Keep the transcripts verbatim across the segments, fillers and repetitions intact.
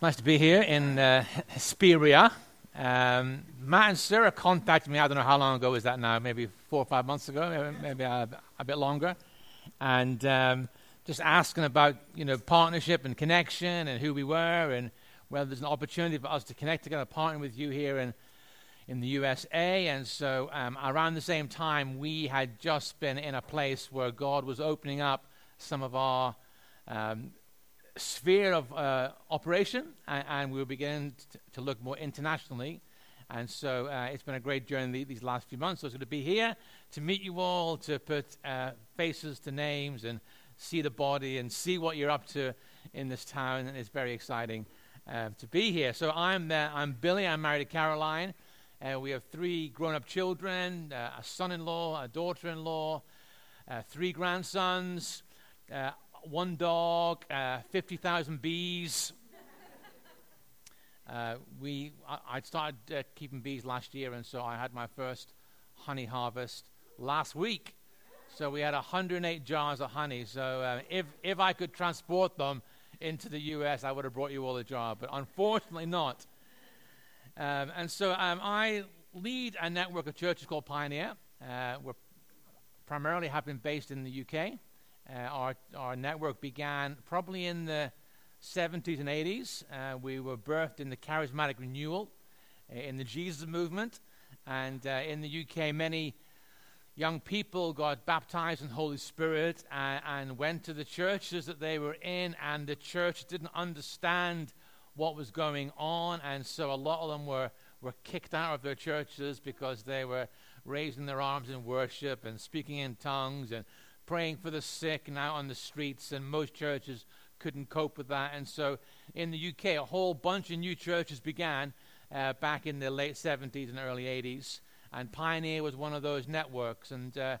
It's nice to be here in uh, Hesperia. Um, Matt and Sarah contacted me, I don't know how long ago was that now, maybe four or five months ago, maybe a, a bit longer. And um, just asking about, you know, partnership and connection and who we were and whether there's an opportunity for us to connect together, partner with you here in, in the U S A. And so um, around the same time, we had just been in a place where God was opening up some of our um, sphere of uh, operation, and, and we were beginning to, to look more internationally. And so uh, it's been a great journey these last few months. So it's going to be here to meet you all, to put uh, faces to names and see the body and see what you're up to in this town. And it's very exciting uh, to be here. So I'm uh, I'm Billy. I'm married to Caroline. Uh, we have three grown-up children, uh, a son-in-law, a daughter-in-law, uh, three grandsons, uh, one dog, uh, fifty thousand bees. Uh, we, I, I started uh, keeping bees last year, and so I had my first honey harvest last week. So we had one hundred eight jars of honey. So uh, if if I could transport them into the U S, I would have brought you all a jar, but unfortunately not. Um, and so um, I lead a network of churches called Pioneer. Uh, we're primarily have been based in the U K. Uh, our our network began probably in the seventies and eighties. Uh, we were birthed in the charismatic renewal, uh, in the Jesus movement, and uh, in the U K many young people got baptized in the Holy Spirit and, and went to the churches that they were in, and the church didn't understand what was going on, and so a lot of them were, were kicked out of their churches because they were raising their arms in worship and speaking in tongues and praying for the sick and out on the streets, and most churches couldn't cope with that. And so in the U K, a whole bunch of new churches began uh, back in the late seventies and early eighties, and Pioneer was one of those networks. And uh,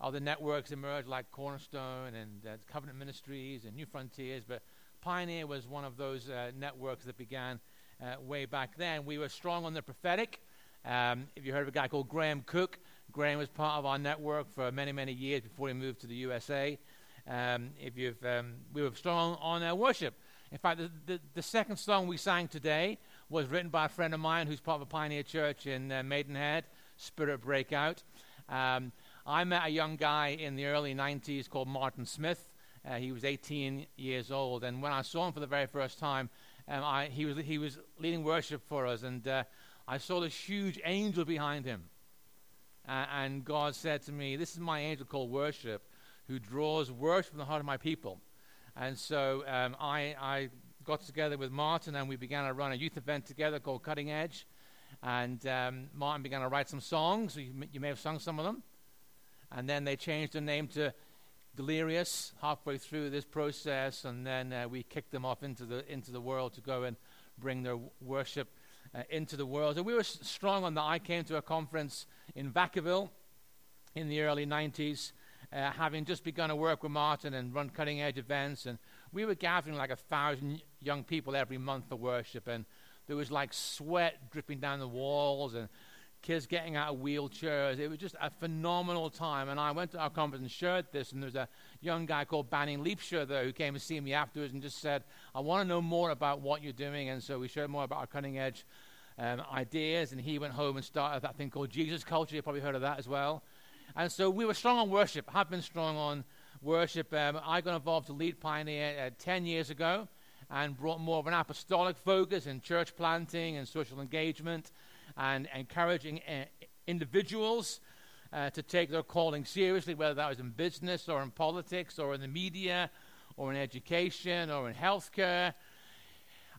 other networks emerged like Cornerstone and uh, Covenant Ministries and New Frontiers, but Pioneer was one of those uh, networks that began uh, way back then. We were strong on the prophetic. Um, if you heard of a guy called Graham Cook, Graham was part of our network for many, many years before he moved to the U S A. Um, if you've, um, we were strong on uh, worship. In fact, the, the, the second song we sang today was written by a friend of mine who's part of a Pioneer church in uh, Maidenhead, Spirit Breakout. Um, I met a young guy in the early nineties called Martin Smith. Uh, he was eighteen years old, and when I saw him for the very first time, um, I, he was he was leading worship for us, and uh, I saw this huge angel behind him. Uh, and God said to me, "This is my angel called worship, who draws worship from the heart of my people." And so um, I, I got together with Martin, and we began to run a youth event together called Cutting Edge. And um, Martin began to write some songs. You, you may have sung some of them. And then they changed their name to Delirious halfway through this process, and then uh, we kicked them off into the into the world to go and bring their w- worship uh, into the world. And we were s- strong on that. I came to a conference in Vacaville in the early nineties, uh, having just begun to work with Martin and run Cutting Edge events, and we were gathering like a thousand young people every month for worship, and there was like sweat dripping down the walls and kids getting out of wheelchairs. It was just a phenomenal time. And I went to our conference and shared this, and there was a young guy called Banning Leepshire there who came to see me afterwards and just said, "I want to know more about what you're doing." And so we shared more about our Cutting Edge um, ideas, and he went home and started that thing called Jesus Culture. You've probably heard of that as well. And so we were strong on worship, have been strong on worship. Um, I got involved to lead Pioneer uh, ten years ago and brought more of an apostolic focus in church planting and social engagement, and encouraging uh, individuals uh, to take their calling seriously, whether that was in business or in politics or in the media or in education or in healthcare.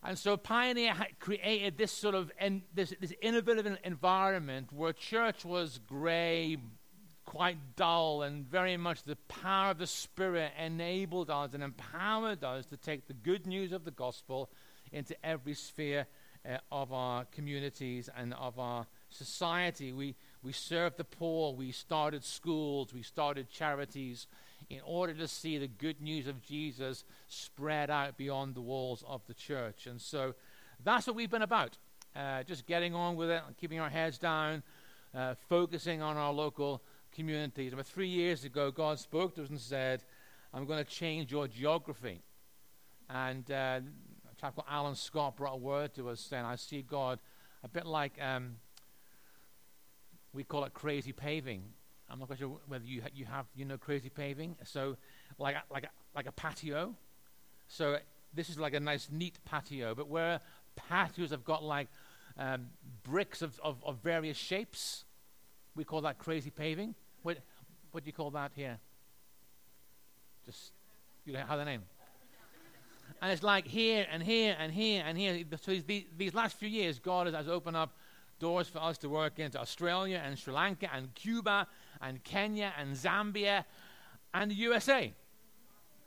And so Pioneer had created this sort of en- this, this innovative environment where church was grey, quite dull, and very much the power of the Spirit enabled us and empowered us to take the good news of the gospel into every sphere Uh, of our communities and of our society. We we served the poor, we started schools, we started charities in order to see the good news of Jesus spread out beyond the walls of the church. And so that's what we've been about, uh, just getting on with it, keeping our heads down, uh, focusing on our local communities. About three years ago, God spoke to us and said, "I'm going to change your geography." And uh chap called Alan Scott brought a word to us saying, I see God a bit like, um, we call it crazy paving. I'm not quite sure whether you ha- you have, you know, crazy paving. So like a, like a, like a patio. So this is like a nice, neat patio, but where patios have got like um, bricks of, of, of various shapes, we call that crazy paving. What what do you call that here? Just, you don't have the name. And it's like here and here and here and here. So these, these last few years, God has, has opened up doors for us to work into Australia and Sri Lanka and Cuba and Kenya and Zambia and the U S A.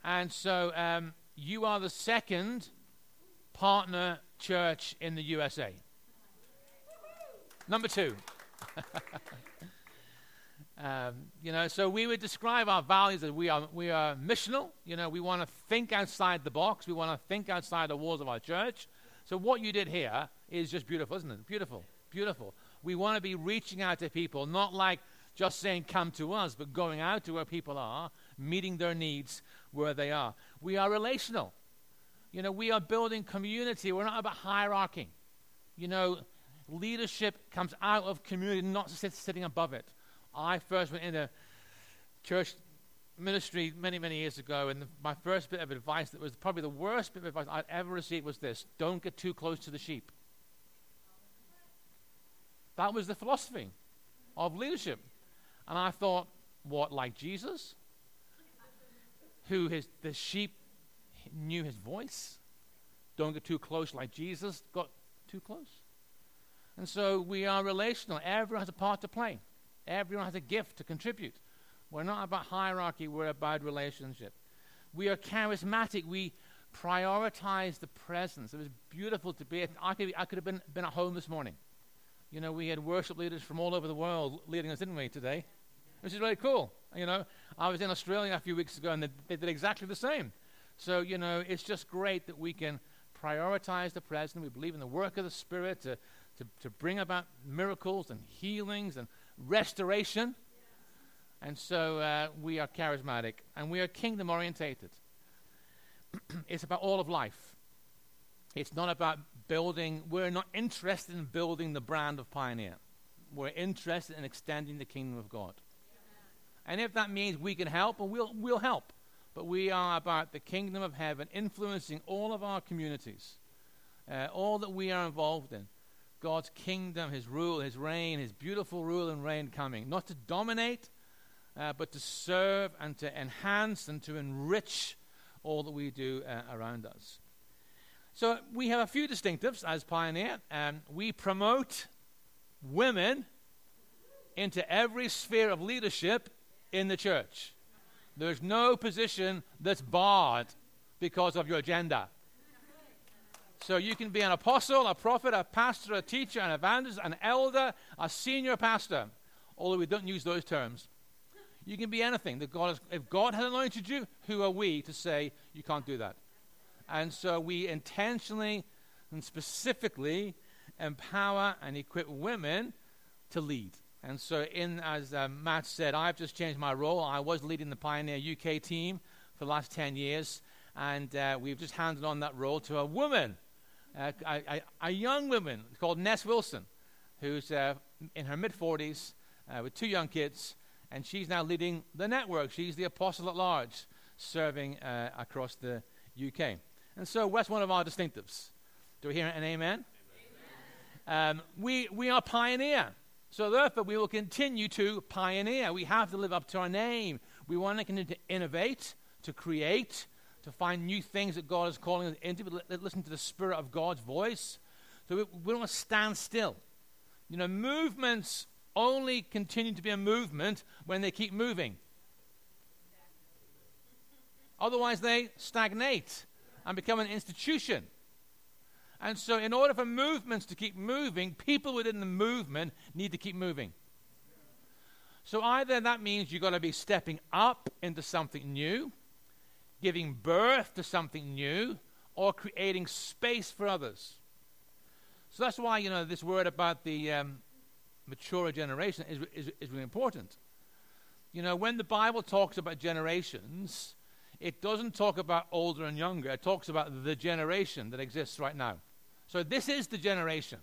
And so um, you are the second partner church in the U S A. Number two. um, you know, so we would describe our values as we are we are missional. You know, we want to think outside the box. We want to think outside the walls of our church. So what you did here is just beautiful, isn't it? Beautiful. Beautiful. We want to be reaching out to people, not like just saying come to us, but going out to where people are, meeting their needs where they are. We are relational. You know, we are building community. We're not about hierarchy. You know, leadership comes out of community, not sit, sitting above it. I first went into church ministry many, many years ago, and the, my first bit of advice that was probably the worst bit of advice I'd ever received was this: don't get too close to the sheep. That was the philosophy of leadership. And I thought, what, like Jesus? Who his, the sheep knew his voice? Don't get too close, like Jesus got too close. And so we are relational. Everyone has a part to play. Everyone has a gift to contribute. We're not about hierarchy. We're about relationship. We are charismatic. We prioritize the presence. It was beautiful to be. I could, I could have been, been at home this morning. You know, we had worship leaders from all over the world leading us, didn't we, today? Which is really cool. You know, I was in Australia a few weeks ago, and they, they did exactly the same. So, you know, it's just great that we can prioritize the present. We believe in the work of the Spirit to, to, to bring about miracles and healings and restoration. And so uh, we are charismatic, and we are kingdom-orientated. It's about all of life. It's not about building. We're not interested in building the brand of Pioneer. We're interested in extending the kingdom of God. And if that means we can help, well, we'll, we'll help. But we are about the kingdom of heaven, influencing all of our communities, uh, all that we are involved in. God's kingdom, his rule, his reign, his beautiful rule and reign coming. Not to dominate, uh, but to serve and to enhance and to enrich all that we do uh, around us. So we have a few distinctives as Pioneer. Um, we promote women into every sphere of leadership in the church. There's no position that's barred because of your gender. So you can be an apostle, a prophet, a pastor, a teacher, an evangelist, an elder, a senior pastor. Although we don't use those terms. You can be anything that God has. If God has anointed you, who are we to say you can't do that? And so we intentionally and specifically empower and equip women to lead. And so in, as uh, Matt said, I've just changed my role. I was leading the Pioneer U K team for the last ten years, and uh, we've just handed on that role to a woman, uh, a, a, a young woman called Ness Wilson, who's uh, in her mid-forties uh, with two young kids, and she's now leading the network. She's the apostle at large, serving uh, across the U K. And so that's one of our distinctives. Do we hear an amen? Amen. Um, we, we are pioneer. So therefore, we will continue to pioneer. We have to live up to our name. We want to continue to innovate, to create, to find new things that God is calling us into. But listen to the Spirit of God's voice. So we, we don't want to stand still. You know, movements only continue to be a movement when they keep moving. Otherwise, they stagnate and become an institution. And so in order for movements to keep moving, people within the movement need to keep moving. So either that means you've got to be stepping up into something new, giving birth to something new, or creating space for others. So that's why, you know, this word about the um, mature generation is, is, is really important. You know, when the Bible talks about generations, it doesn't talk about older and younger. It talks about the generation that exists right now. So this is the generation.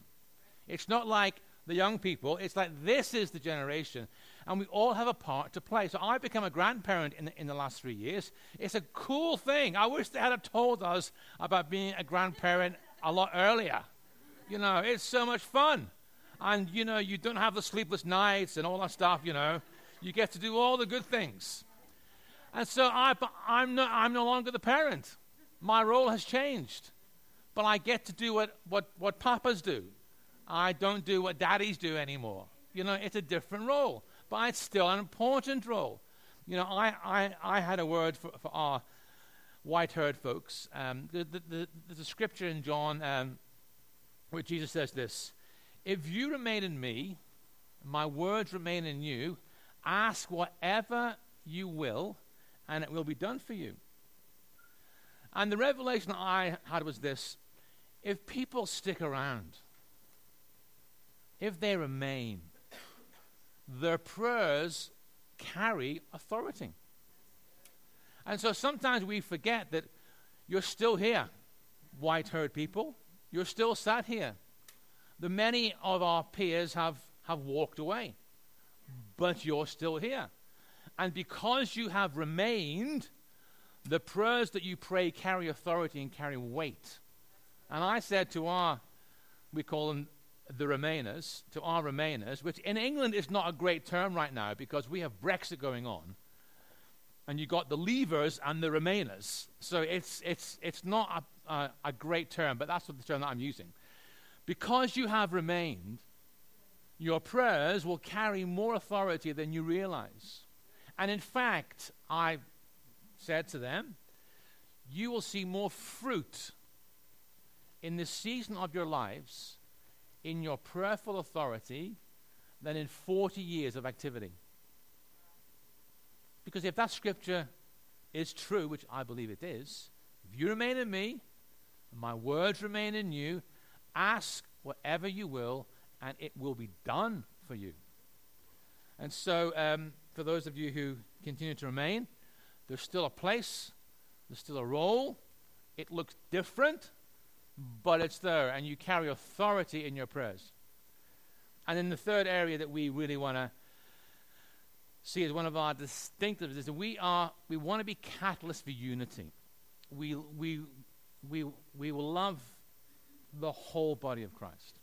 It's not like the young people. It's like this is the generation. And we all have a part to play. So I became a grandparent in the, in the last three years. It's a cool thing. I wish they had told us about being a grandparent a lot earlier. You know, it's so much fun. And, you know, you don't have the sleepless nights and all that stuff, you know. You get to do all the good things. And so I, I'm, no, I'm no longer the parent. My role has changed. But I get to do what, what, what papas do. I don't do what daddies do anymore. You know, it's a different role. But it's still an important role. You know, I, I, I had a word for, for our white-haired folks. Um, the, the, the, there's a scripture in John um, where Jesus says this. If you remain in me, my words remain in you, ask whatever you will, and it will be done for you. And the revelation I had was this. If people stick around, if they remain, their prayers carry authority. And so sometimes we forget that you're still here, white-haired people. You're still sat here. The many of our peers have, have walked away, but you're still here. And because you have remained, the prayers that you pray carry authority and carry weight. And I said to our, we call them the Remainers, to our Remainers, which in England is not a great term right now because we have Brexit going on. And you got the Leavers and the Remainers. So it's, it's, it's not a, a, a great term, but that's the term that I'm using. Because you have remained, your prayers will carry more authority than you realize. And in fact, I said to them, you will see more fruit in this season of your lives in your prayerful authority than in forty years of activity. Because if that scripture is true, which I believe it is, if you remain in me, my words remain in you, ask whatever you will, and it will be done for you. And so, um, for those of you who continue to remain, there's still a place, there's still a role. It looks different, but it's there, and you carry authority in your prayers. And then the third area that we really want to see as one of our distinctives is that we are we want to be catalysts for unity. We we we we will love the whole body of Christ,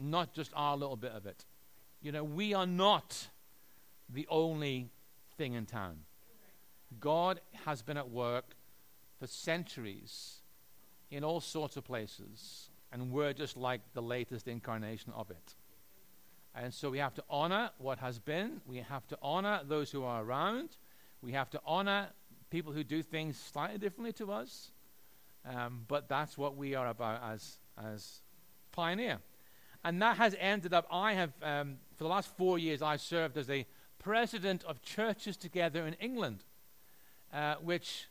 not just our little bit of it. You know, we are not the only thing in town. God has been at work for centuries in all sorts of places, and we're just like the latest incarnation of it. And so we have to honor what has been. We have to honor those who are around. We have to honor people who do things slightly differently to us. Um, but that's what we are about as as Pioneer. And that has ended up, I have, um, for the last four years, I served as a president of Churches Together in England, uh, which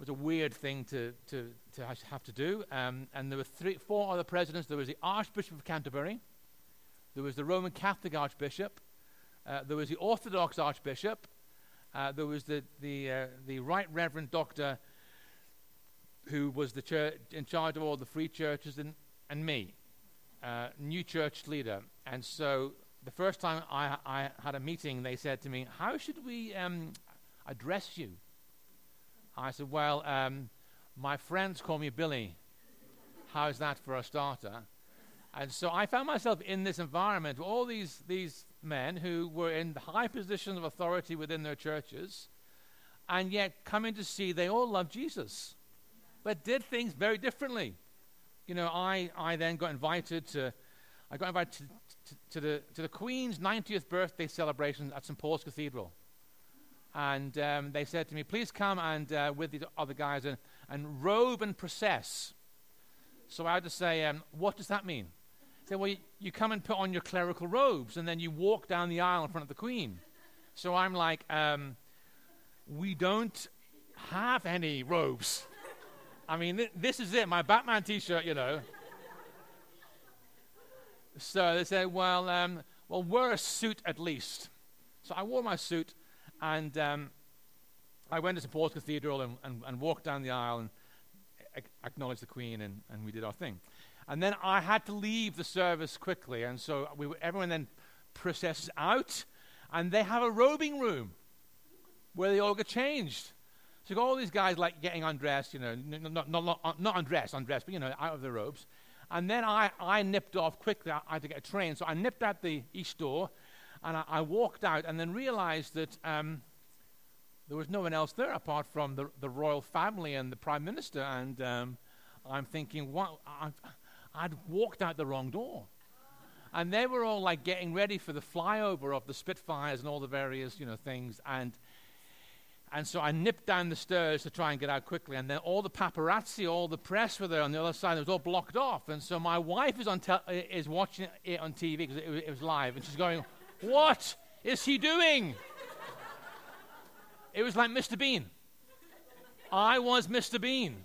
was a weird thing to, to, to have to do. Um, and there were three, four other presidents. There was the Archbishop of Canterbury. There was the Roman Catholic Archbishop. Uh, there was the Orthodox Archbishop. Uh, there was the, the, uh, the Right Reverend Doctor who was the church in charge of all the free churches, and, and me, uh, new church leader. And so the first time I, I had a meeting, they said to me, how should we um, address you? I said, well, um, my friends call me Billy. How's that for a starter? And so I found myself in this environment, where all these, these men who were in high positions of authority within their churches, and yet coming to see they all love Jesus, but did things very differently. You know, I, I then got invited to, I got invited to, to, to the to the Queen's ninetieth birthday celebration at Saint Paul's Cathedral, and um, they said to me, "Please come and uh, with the other guys and, and robe and process." So I had to say, um, "What does that mean?" They said, "Well, you, you come and put on your clerical robes, and then you walk down the aisle in front of the Queen." So I'm like, um, "We don't have any robes." I mean, th- this is it, my Batman T-shirt, you know. So they said, well, um, well, wear a suit at least. So I wore my suit, and um, I went into Paul's Cathedral and, and, and walked down the aisle and acknowledged the Queen, and, and we did our thing. And then I had to leave the service quickly, and so we were, everyone then processed out, and they have a robing room where they all get changed. So all these guys like getting undressed, you know, not, not, not, not undressed, undressed, but, you know, out of their robes. And then I, I nipped off quickly. I had to get a train. So I nipped out the east door, and I, I walked out and then realized that um, there was no one else there apart from the, the royal family and the prime minister. And um, I'm thinking, wow, I've, I'd walked out the wrong door. And they were all, like, getting ready for the flyover of the Spitfires and all the various, you know, things. And and so I nipped down the stairs to try and get out quickly. And then all the paparazzi, all the press were there on the other side. It was all blocked off. And so my wife is on te- is watching it on T V because it, it was live. And she's going, what is he doing? It was like Mister Bean. I was Mister Bean.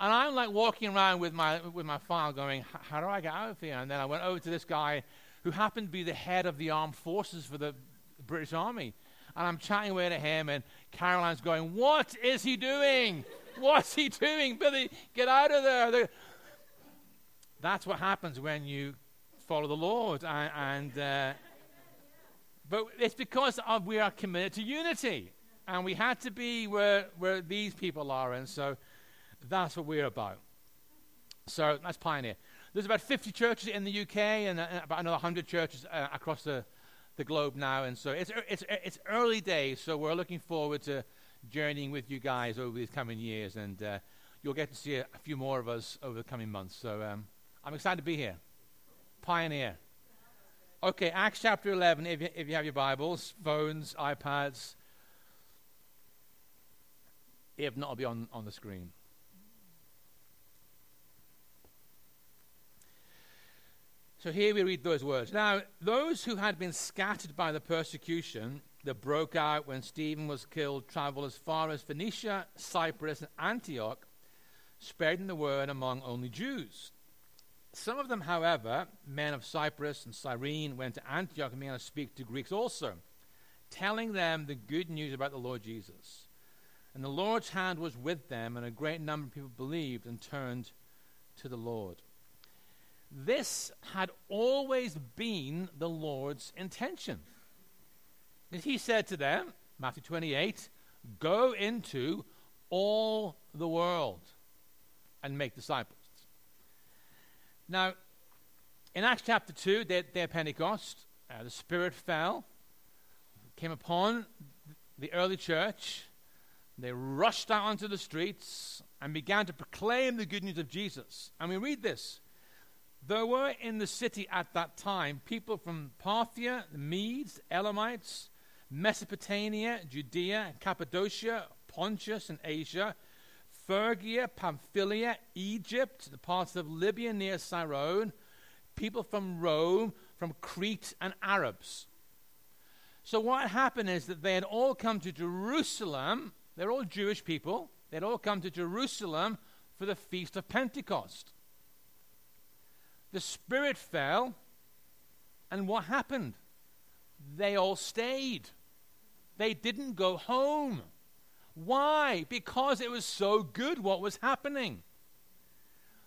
And I'm like walking around with my with my file going, how do I get out of here? And then I went over to this guy who happened to be the head of the armed forces for the British Army. And I'm chatting away to him, and Caroline's going, what is he doing? What's he doing? Billy, get out of there. That's what happens when you follow the Lord. And, and uh, But it's because of we are committed to unity. And we had to be where, where these people are. And so that's what we're about. So that's Pioneer. There's about fifty churches in the U K and uh, about another one hundred churches uh, across the, the globe now. And so it's, it's, it's early days, so we're looking forward to journeying with you guys over these coming years. And uh, you'll get to see a, a few more of us over the coming months. So um, I'm excited to be here. Pioneer. Okay, Acts chapter eleven, if you, if you have your Bibles, phones, iPads. If not, it'll be on, on the screen. So here we read those words. Now, those who had been scattered by the persecution that broke out when Stephen was killed traveled as far as Phoenicia, Cyprus, and Antioch, spreading the word among only Jews. Some of them, however, men of Cyprus and Cyrene, went to Antioch and began to speak to Greeks also, telling them the good news about the Lord Jesus. And the Lord's hand was with them, and a great number of people believed and turned to the Lord. This had always been the Lord's intention. And he said to them, Matthew twenty-eight, go into all the world and make disciples. Now, in Acts chapter two, their, their Pentecost, uh, the Spirit fell, came upon the early church. They rushed out onto the streets and began to proclaim the good news of Jesus. And we read this. There were in the city at that time people from Parthia, the Medes, Elamites, Mesopotamia, Judea, Cappadocia, Pontus and Asia, Phrygia, Pamphylia, Egypt, the parts of Libya near Cyrene, people from Rome, from Crete, and Arabs. So what happened is that they had all come to Jerusalem. They're all Jewish people. They'd all come to Jerusalem for the Feast of Pentecost. The Spirit fell, and what happened? They all stayed. They didn't go home. Why? Because it was so good what was happening.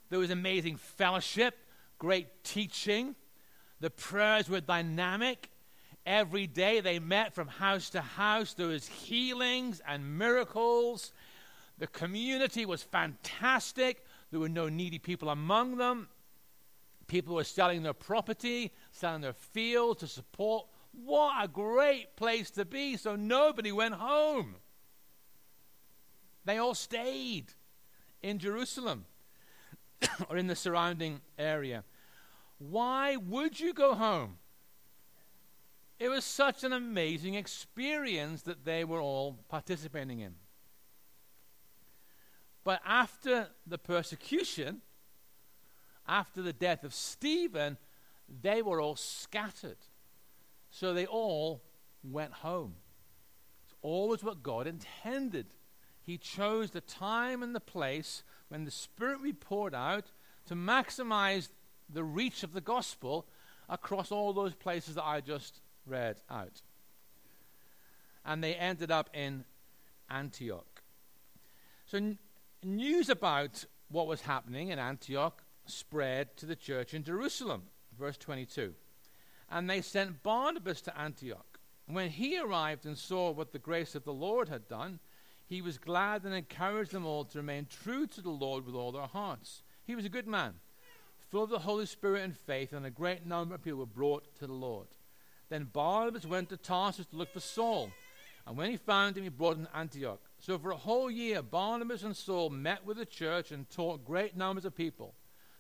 There was amazing fellowship, great teaching. The prayers were dynamic. Every day they met from house to house. There was healings and miracles. The community was fantastic. There were no needy people among them. People were selling their property, selling their fields to support. What a great place to be. So nobody went home. They all stayed in Jerusalem or in the surrounding area. Why would you go home? It was such an amazing experience that they were all participating in. But after the persecution, after the death of Stephen, they were all scattered. So they all went home. It's always what God intended. He chose the time and the place when the Spirit we poured out to maximize the reach of the gospel across all those places that I just read out. And they ended up in Antioch. So n- news about what was happening in Antioch spread to the church in Jerusalem, verse twenty-two. And they sent Barnabas to Antioch. When he arrived and saw what the grace of the Lord had done, he was glad and encouraged them all to remain true to the Lord with all their hearts. He was a good man, full of the Holy Spirit and faith, and a great number of people were brought to the Lord. Then Barnabas went to Tarsus to look for Saul, and when he found him, he brought him to Antioch. So for a whole year, Barnabas and Saul met with the church and taught great numbers of people.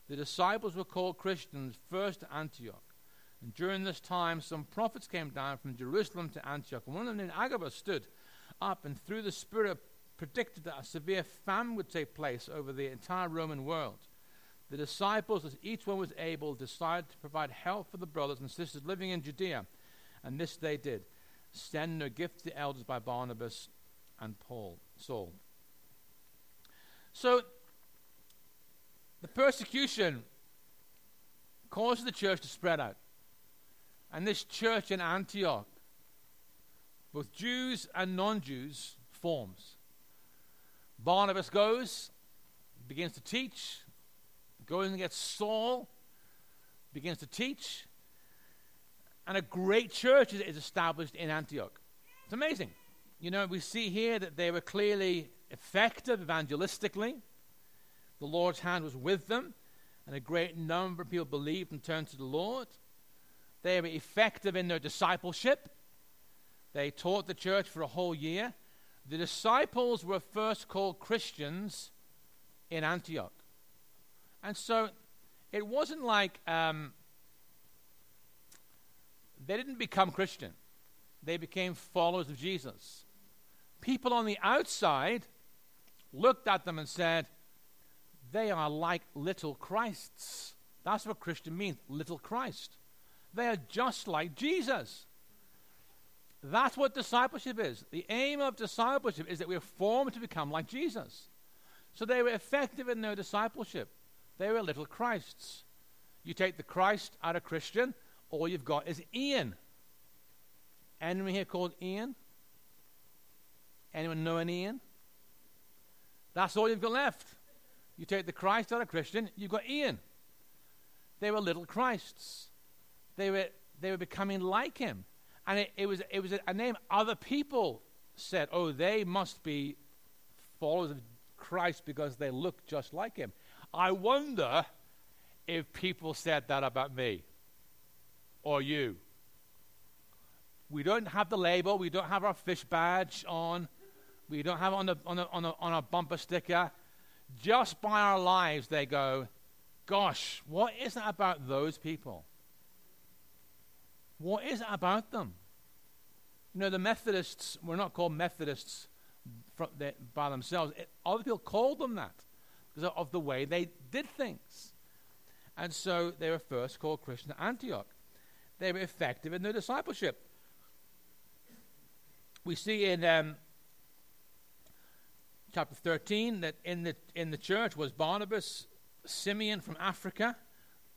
The disciples were called Christians first at Antioch. And during this time, some prophets came down from Jerusalem to Antioch. And one of them named Agabus stood up and through the Spirit predicted that a severe famine would take place over the entire Roman world. The disciples, as each one was able, decided to provide help for the brothers and sisters living in Judea. And this they did, sending their gift to the elders by Barnabas and Paul, Saul. So the persecution caused the church to spread out. And this church in Antioch, both Jews and non-Jews, forms. Barnabas goes, begins to teach, goes and gets Saul, begins to teach, and a great church is established in Antioch. It's amazing. You know, we see here that they were clearly effective evangelistically. The Lord's hand was with them, and a great number of people believed and turned to the Lord. They were effective in their discipleship. They taught the church for a whole year. The disciples were first called Christians in Antioch. And so it wasn't like um, they didn't become Christian. They became followers of Jesus. People on the outside looked at them and said, they are like little Christs. That's what Christian means, little Christ. They are just like Jesus. That's what discipleship is. The aim of discipleship is that we are formed to become like Jesus. So they were effective in their discipleship. They were little Christs. You take the Christ out of Christian, all you've got is Ian. Anyone here called Ian? Anyone know an Ian? That's all you've got left. You take the Christ out of Christian, you've got Ian. They were little Christs. They were they were becoming like him. And it, it was it was a name other people said, oh, they must be followers of Christ because they look just like him. I wonder if people said that about me or you. We don't have the label. We don't have our fish badge on. We don't have it on the, on the, on the, on our bumper sticker. Just by our lives, they go, gosh, what is it about those people? What is it about them? You know, the Methodists were not called Methodists by themselves. It, other people called them that, because of the way they did things. And so they were first called Christian at Antioch. They were effective in their discipleship. We see in um, chapter thirteen that in the in the church was Barnabas, Simeon from Africa,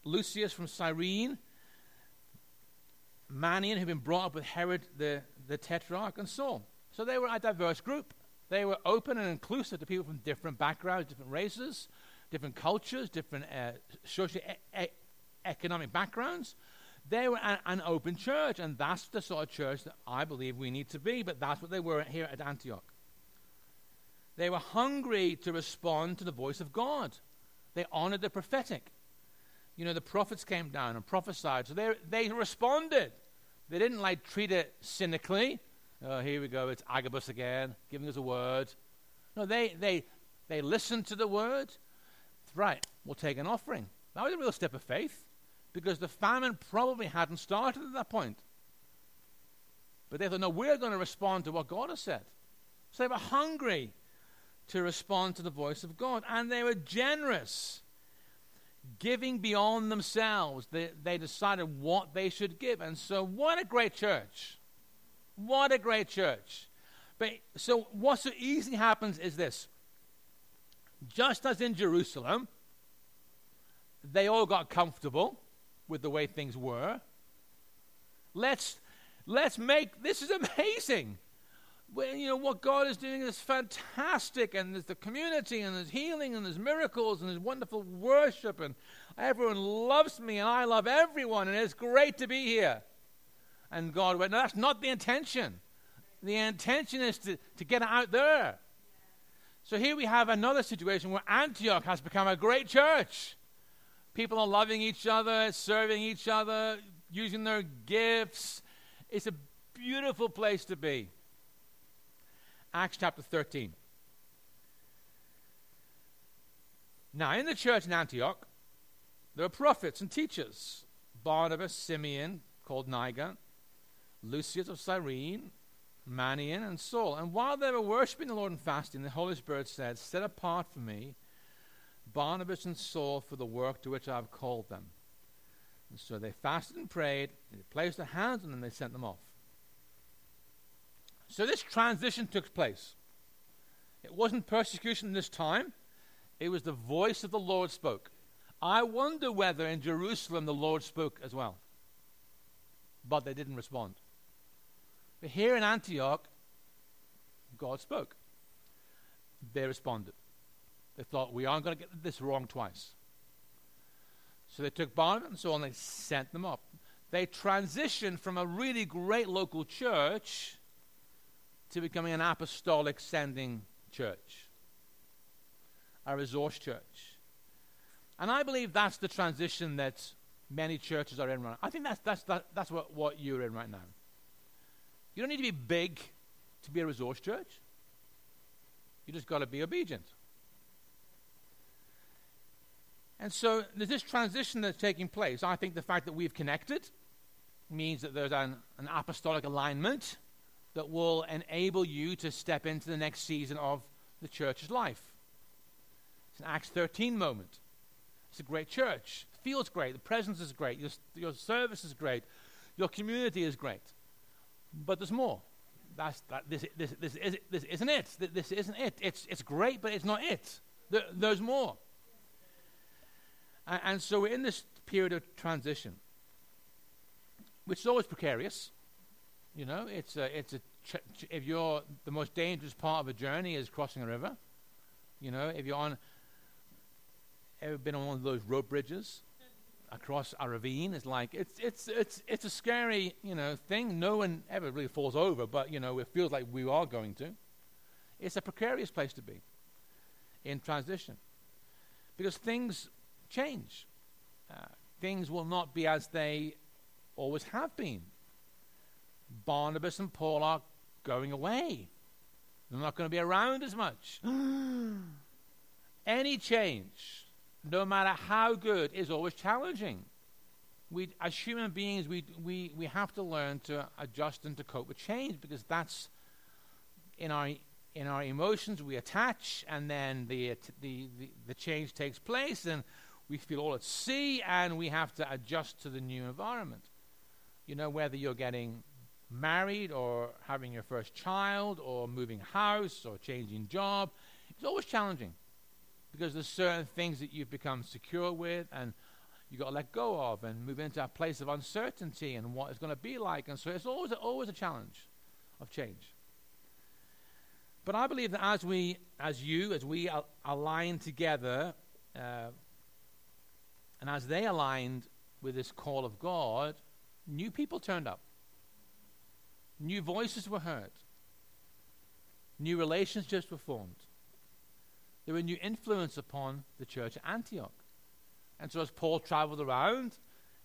Lucius from Cyrene, Manian, who had been brought up with Herod the, the Tetrarch, and Saul. So they were a diverse group. They were open and inclusive to people from different backgrounds, different races, different cultures, different uh, socio-economic backgrounds. They were an, an open church, and that's the sort of church that I believe we need to be, but that's what they were here at Antioch. They were hungry to respond to the voice of God. They honored the prophetic. You know, the prophets came down and prophesied, so they, they responded. They didn't, like, treat it cynically. Oh, here we go, it's Agabus again, giving us a word. No, they they they listened to the word. Right, we'll take an offering. That was a real step of faith, because the famine probably hadn't started at that point. But they thought, no, we're going to respond to what God has said. So they were hungry to respond to the voice of God, and they were generous, giving beyond themselves. They, they decided what they should give, and so what a great church. What a great church. But so what so easily happens is this. Just as in Jerusalem, they all got comfortable with the way things were. Let's let's make, this is amazing. well, you know, what God is doing is fantastic, and there's the community, and there's healing, and there's miracles, and there's wonderful worship, and everyone loves me, and I love everyone, and it's great to be here. And God went, no, that's not the intention. The intention is to, to get out there. So here we have another situation where Antioch has become a great church. People are loving each other, serving each other, using their gifts. It's a beautiful place to be. Acts chapter thirteen. Now, in the church in Antioch, there were prophets and teachers. Barnabas, Simeon, called Niger, Lucius of Cyrene, Manaen, and Saul. And while they were worshiping the Lord and fasting, the Holy Spirit said, set apart for me Barnabas and Saul for the work to which I have called them. And so they fasted and prayed, and they placed their hands on them, and they sent them off. So this transition took place. It wasn't persecution this time. It was the voice of the Lord spoke. I wonder whether in Jerusalem the Lord spoke as well. But they didn't respond. But here in Antioch, God spoke. They responded. They thought, we aren't going to get this wrong twice. So they took Barnabas and Saul and they sent them up. They transitioned from a really great local church to becoming an apostolic sending church, a resource church. And I believe that's the transition that many churches are in right now. I think that's, that's, that, that's what, what you're in right now. You don't need to be big to be a resource church. You just got to be obedient. And so there's this transition that's taking place. I think the fact that we've connected means that there's an, an apostolic alignment that will enable you to step into the next season of the church's life. It's an Acts thirteen moment. It's a great church. It feels great. The presence is great. Your, your service is great. Your community is great. But there's more. That's, that, this, this, this, is, this isn't it. This isn't it. It's, it's great, but it's not it. There, there's more. And, and so we're in this period of transition, which is always precarious. You know, it's a, it's a ch- ch- if you're the most dangerous part of a journey is crossing a river. You know, if you're on, ever been on one of those road bridges across a ravine, it's like, it's, it's, it's, it's a scary, you know, thing. No one ever really falls over, but, you know, it feels like we are going to. It's a precarious place to be in transition because things change. Uh, things will not be as they always have been. Barnabas and Paul are going away. They're not going to be around as much. Any change, no matter how good, is always challenging. We, as human beings, we, we, we have to learn to adjust and to cope with change because that's in our in our emotions. We attach, and then the the the, the change takes place, and we feel all at sea, and we have to adjust to the new environment. You know, whether you're getting married or having your first child or moving house or changing job, it's always challenging because there's certain things that you've become secure with and you've got to let go of and move into a place of uncertainty and what it's going to be like. And so it's always, always a challenge of change. But I believe that as we, as you, as we al- align together uh, and as they aligned with this call of God, new people turned up. New voices were heard. New relationships were formed. There were new influence upon the church at Antioch. And so as Paul traveled around,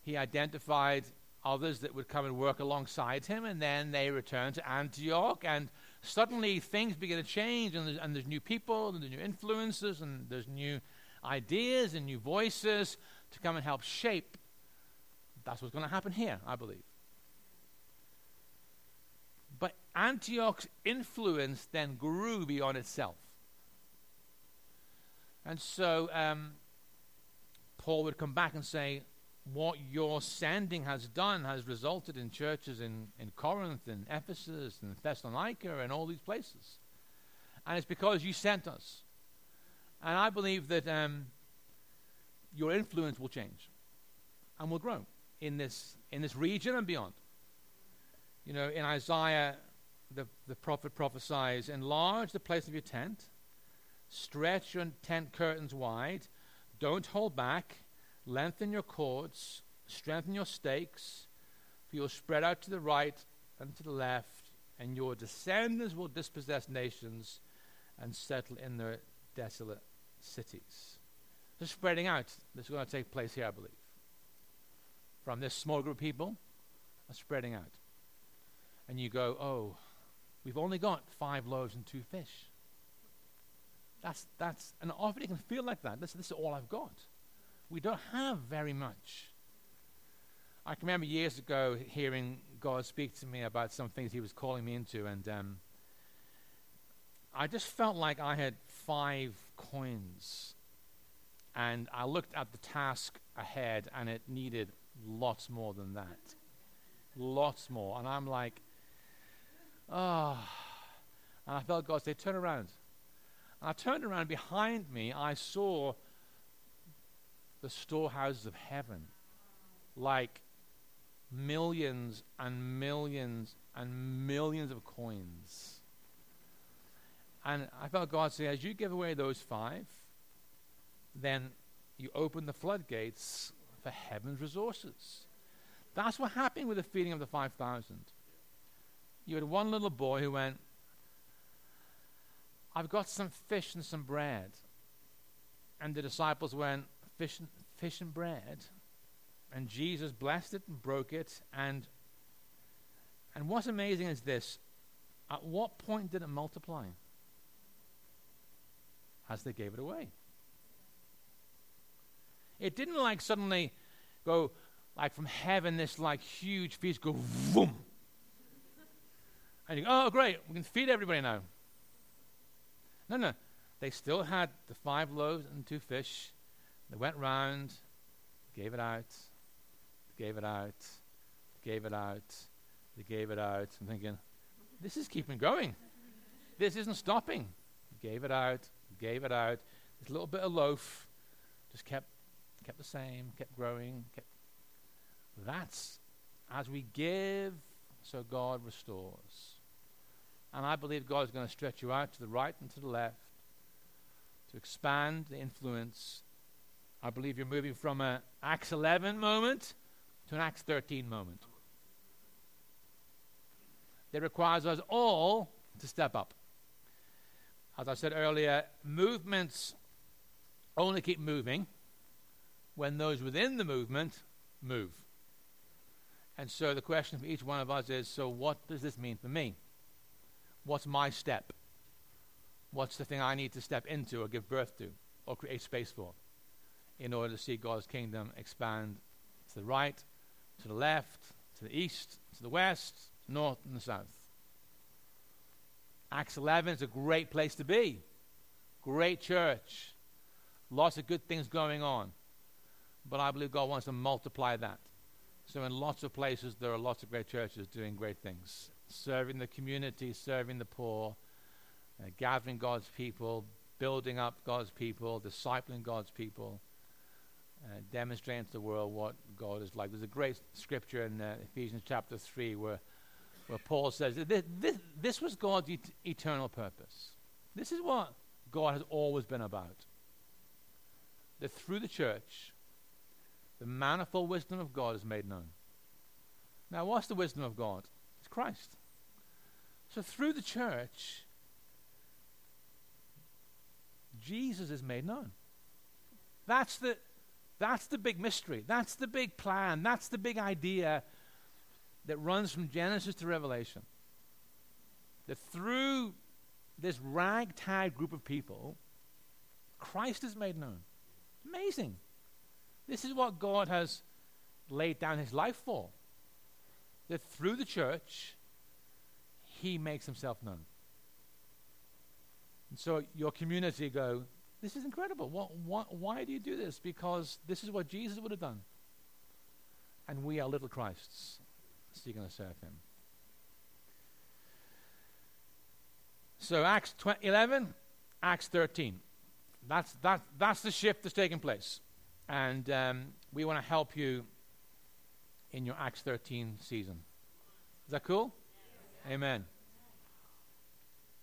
he identified others that would come and work alongside him, and then they returned to Antioch, and suddenly things began to change, and there's, and there's new people, and there's new influences, and there's new ideas and new voices to come and help shape. That's what's going to happen here, I believe. But Antioch's influence then grew beyond itself. And so um, Paul would come back and say, what your sending has done has resulted in churches in, in Corinth and Ephesus and Thessalonica and all these places. And it's because you sent us. And I believe that um, your influence will change and will grow in this in this region and beyond. You know, in Isaiah the, the prophet prophesies, enlarge the place of your tent, stretch your tent curtains wide, don't hold back, lengthen your cords, strengthen your stakes, for you'll spread out to the right and to the left, and your descendants will dispossess nations and settle in their desolate cities. The spreading out that's going to take place here, I believe. From this small group of people, are spreading out. And you go, oh, we've only got five loaves and two fish. That's, that's, and often it can feel like that. This, this is all I've got. We don't have very much. I can remember years ago hearing God speak to me about some things he was calling me into, and um, I just felt like I had five coins, and I looked at the task ahead, and it needed lots more than that. Lots more. And I'm like, ah. Oh. And I felt God say, turn around. And I turned around, behind me I saw the storehouses of heaven, like millions and millions and millions of coins. And I felt God say, as you give away those five, then you open the floodgates for heaven's resources. That's what happened with the feeding of the five thousand. You had one little boy who went, I've got some fish and some bread. And the disciples went, fish and, fish and bread? And Jesus blessed it and broke it. And, and what's amazing is this. At what point did it multiply? As they gave it away. It didn't like suddenly go, like from heaven, this like huge feast go, vroom. And you go, oh, great, we can feed everybody now. No, no. They still had the five loaves and two fish. They went round, gave it out, gave it out, gave it out, they gave it out. I'm thinking, this is keeping going. This isn't stopping. Gave it out, gave it out. This little bit of loaf just kept, kept the same, kept growing, kept. That's as we give, so God restores. And I believe God is going to stretch you out to the right and to the left to expand the influence. I believe you're moving from an Acts eleven moment to an Acts thirteen moment. It requires us all to step up. As I said earlier, movements only keep moving when those within the movement move. And so the question for each one of us is, so what does this mean for me? What's my step? What's the thing I need to step into or give birth to or create space for in order to see God's kingdom expand to the right, to the left, to the east, to the west, north, and the south? Acts eleven is a great place to be. Great church. Lots of good things going on. But I believe God wants to multiply that. So in lots of places, there are lots of great churches doing great things. Serving the community, serving the poor, uh, gathering God's people, building up God's people, discipling God's people, uh, demonstrating to the world what God is like. There's a great scripture in uh, Ephesians chapter three where, where Paul says, that this, this, this was God's et- eternal purpose. This is what God has always been about. That through the church, the manifold wisdom of God is made known. Now, what's the wisdom of God? It's Christ. So through the church, Jesus is made known. That's the, that's the big mystery. That's the big plan. That's the big idea that runs from Genesis to Revelation. That through this ragtag group of people, Christ is made known. Amazing. This is what God has laid down his life for. That through the church, he makes himself known. And so your community go, this is incredible. What, what, why do you do this? Because this is what Jesus would have done. And we are little Christs. So you're going to serve him. So Acts eleven, Acts thirteen. That's, that, that's the shift that's taking place. And um, we want to help you in your Acts thirteen season. Is that cool? Yeah. Amen.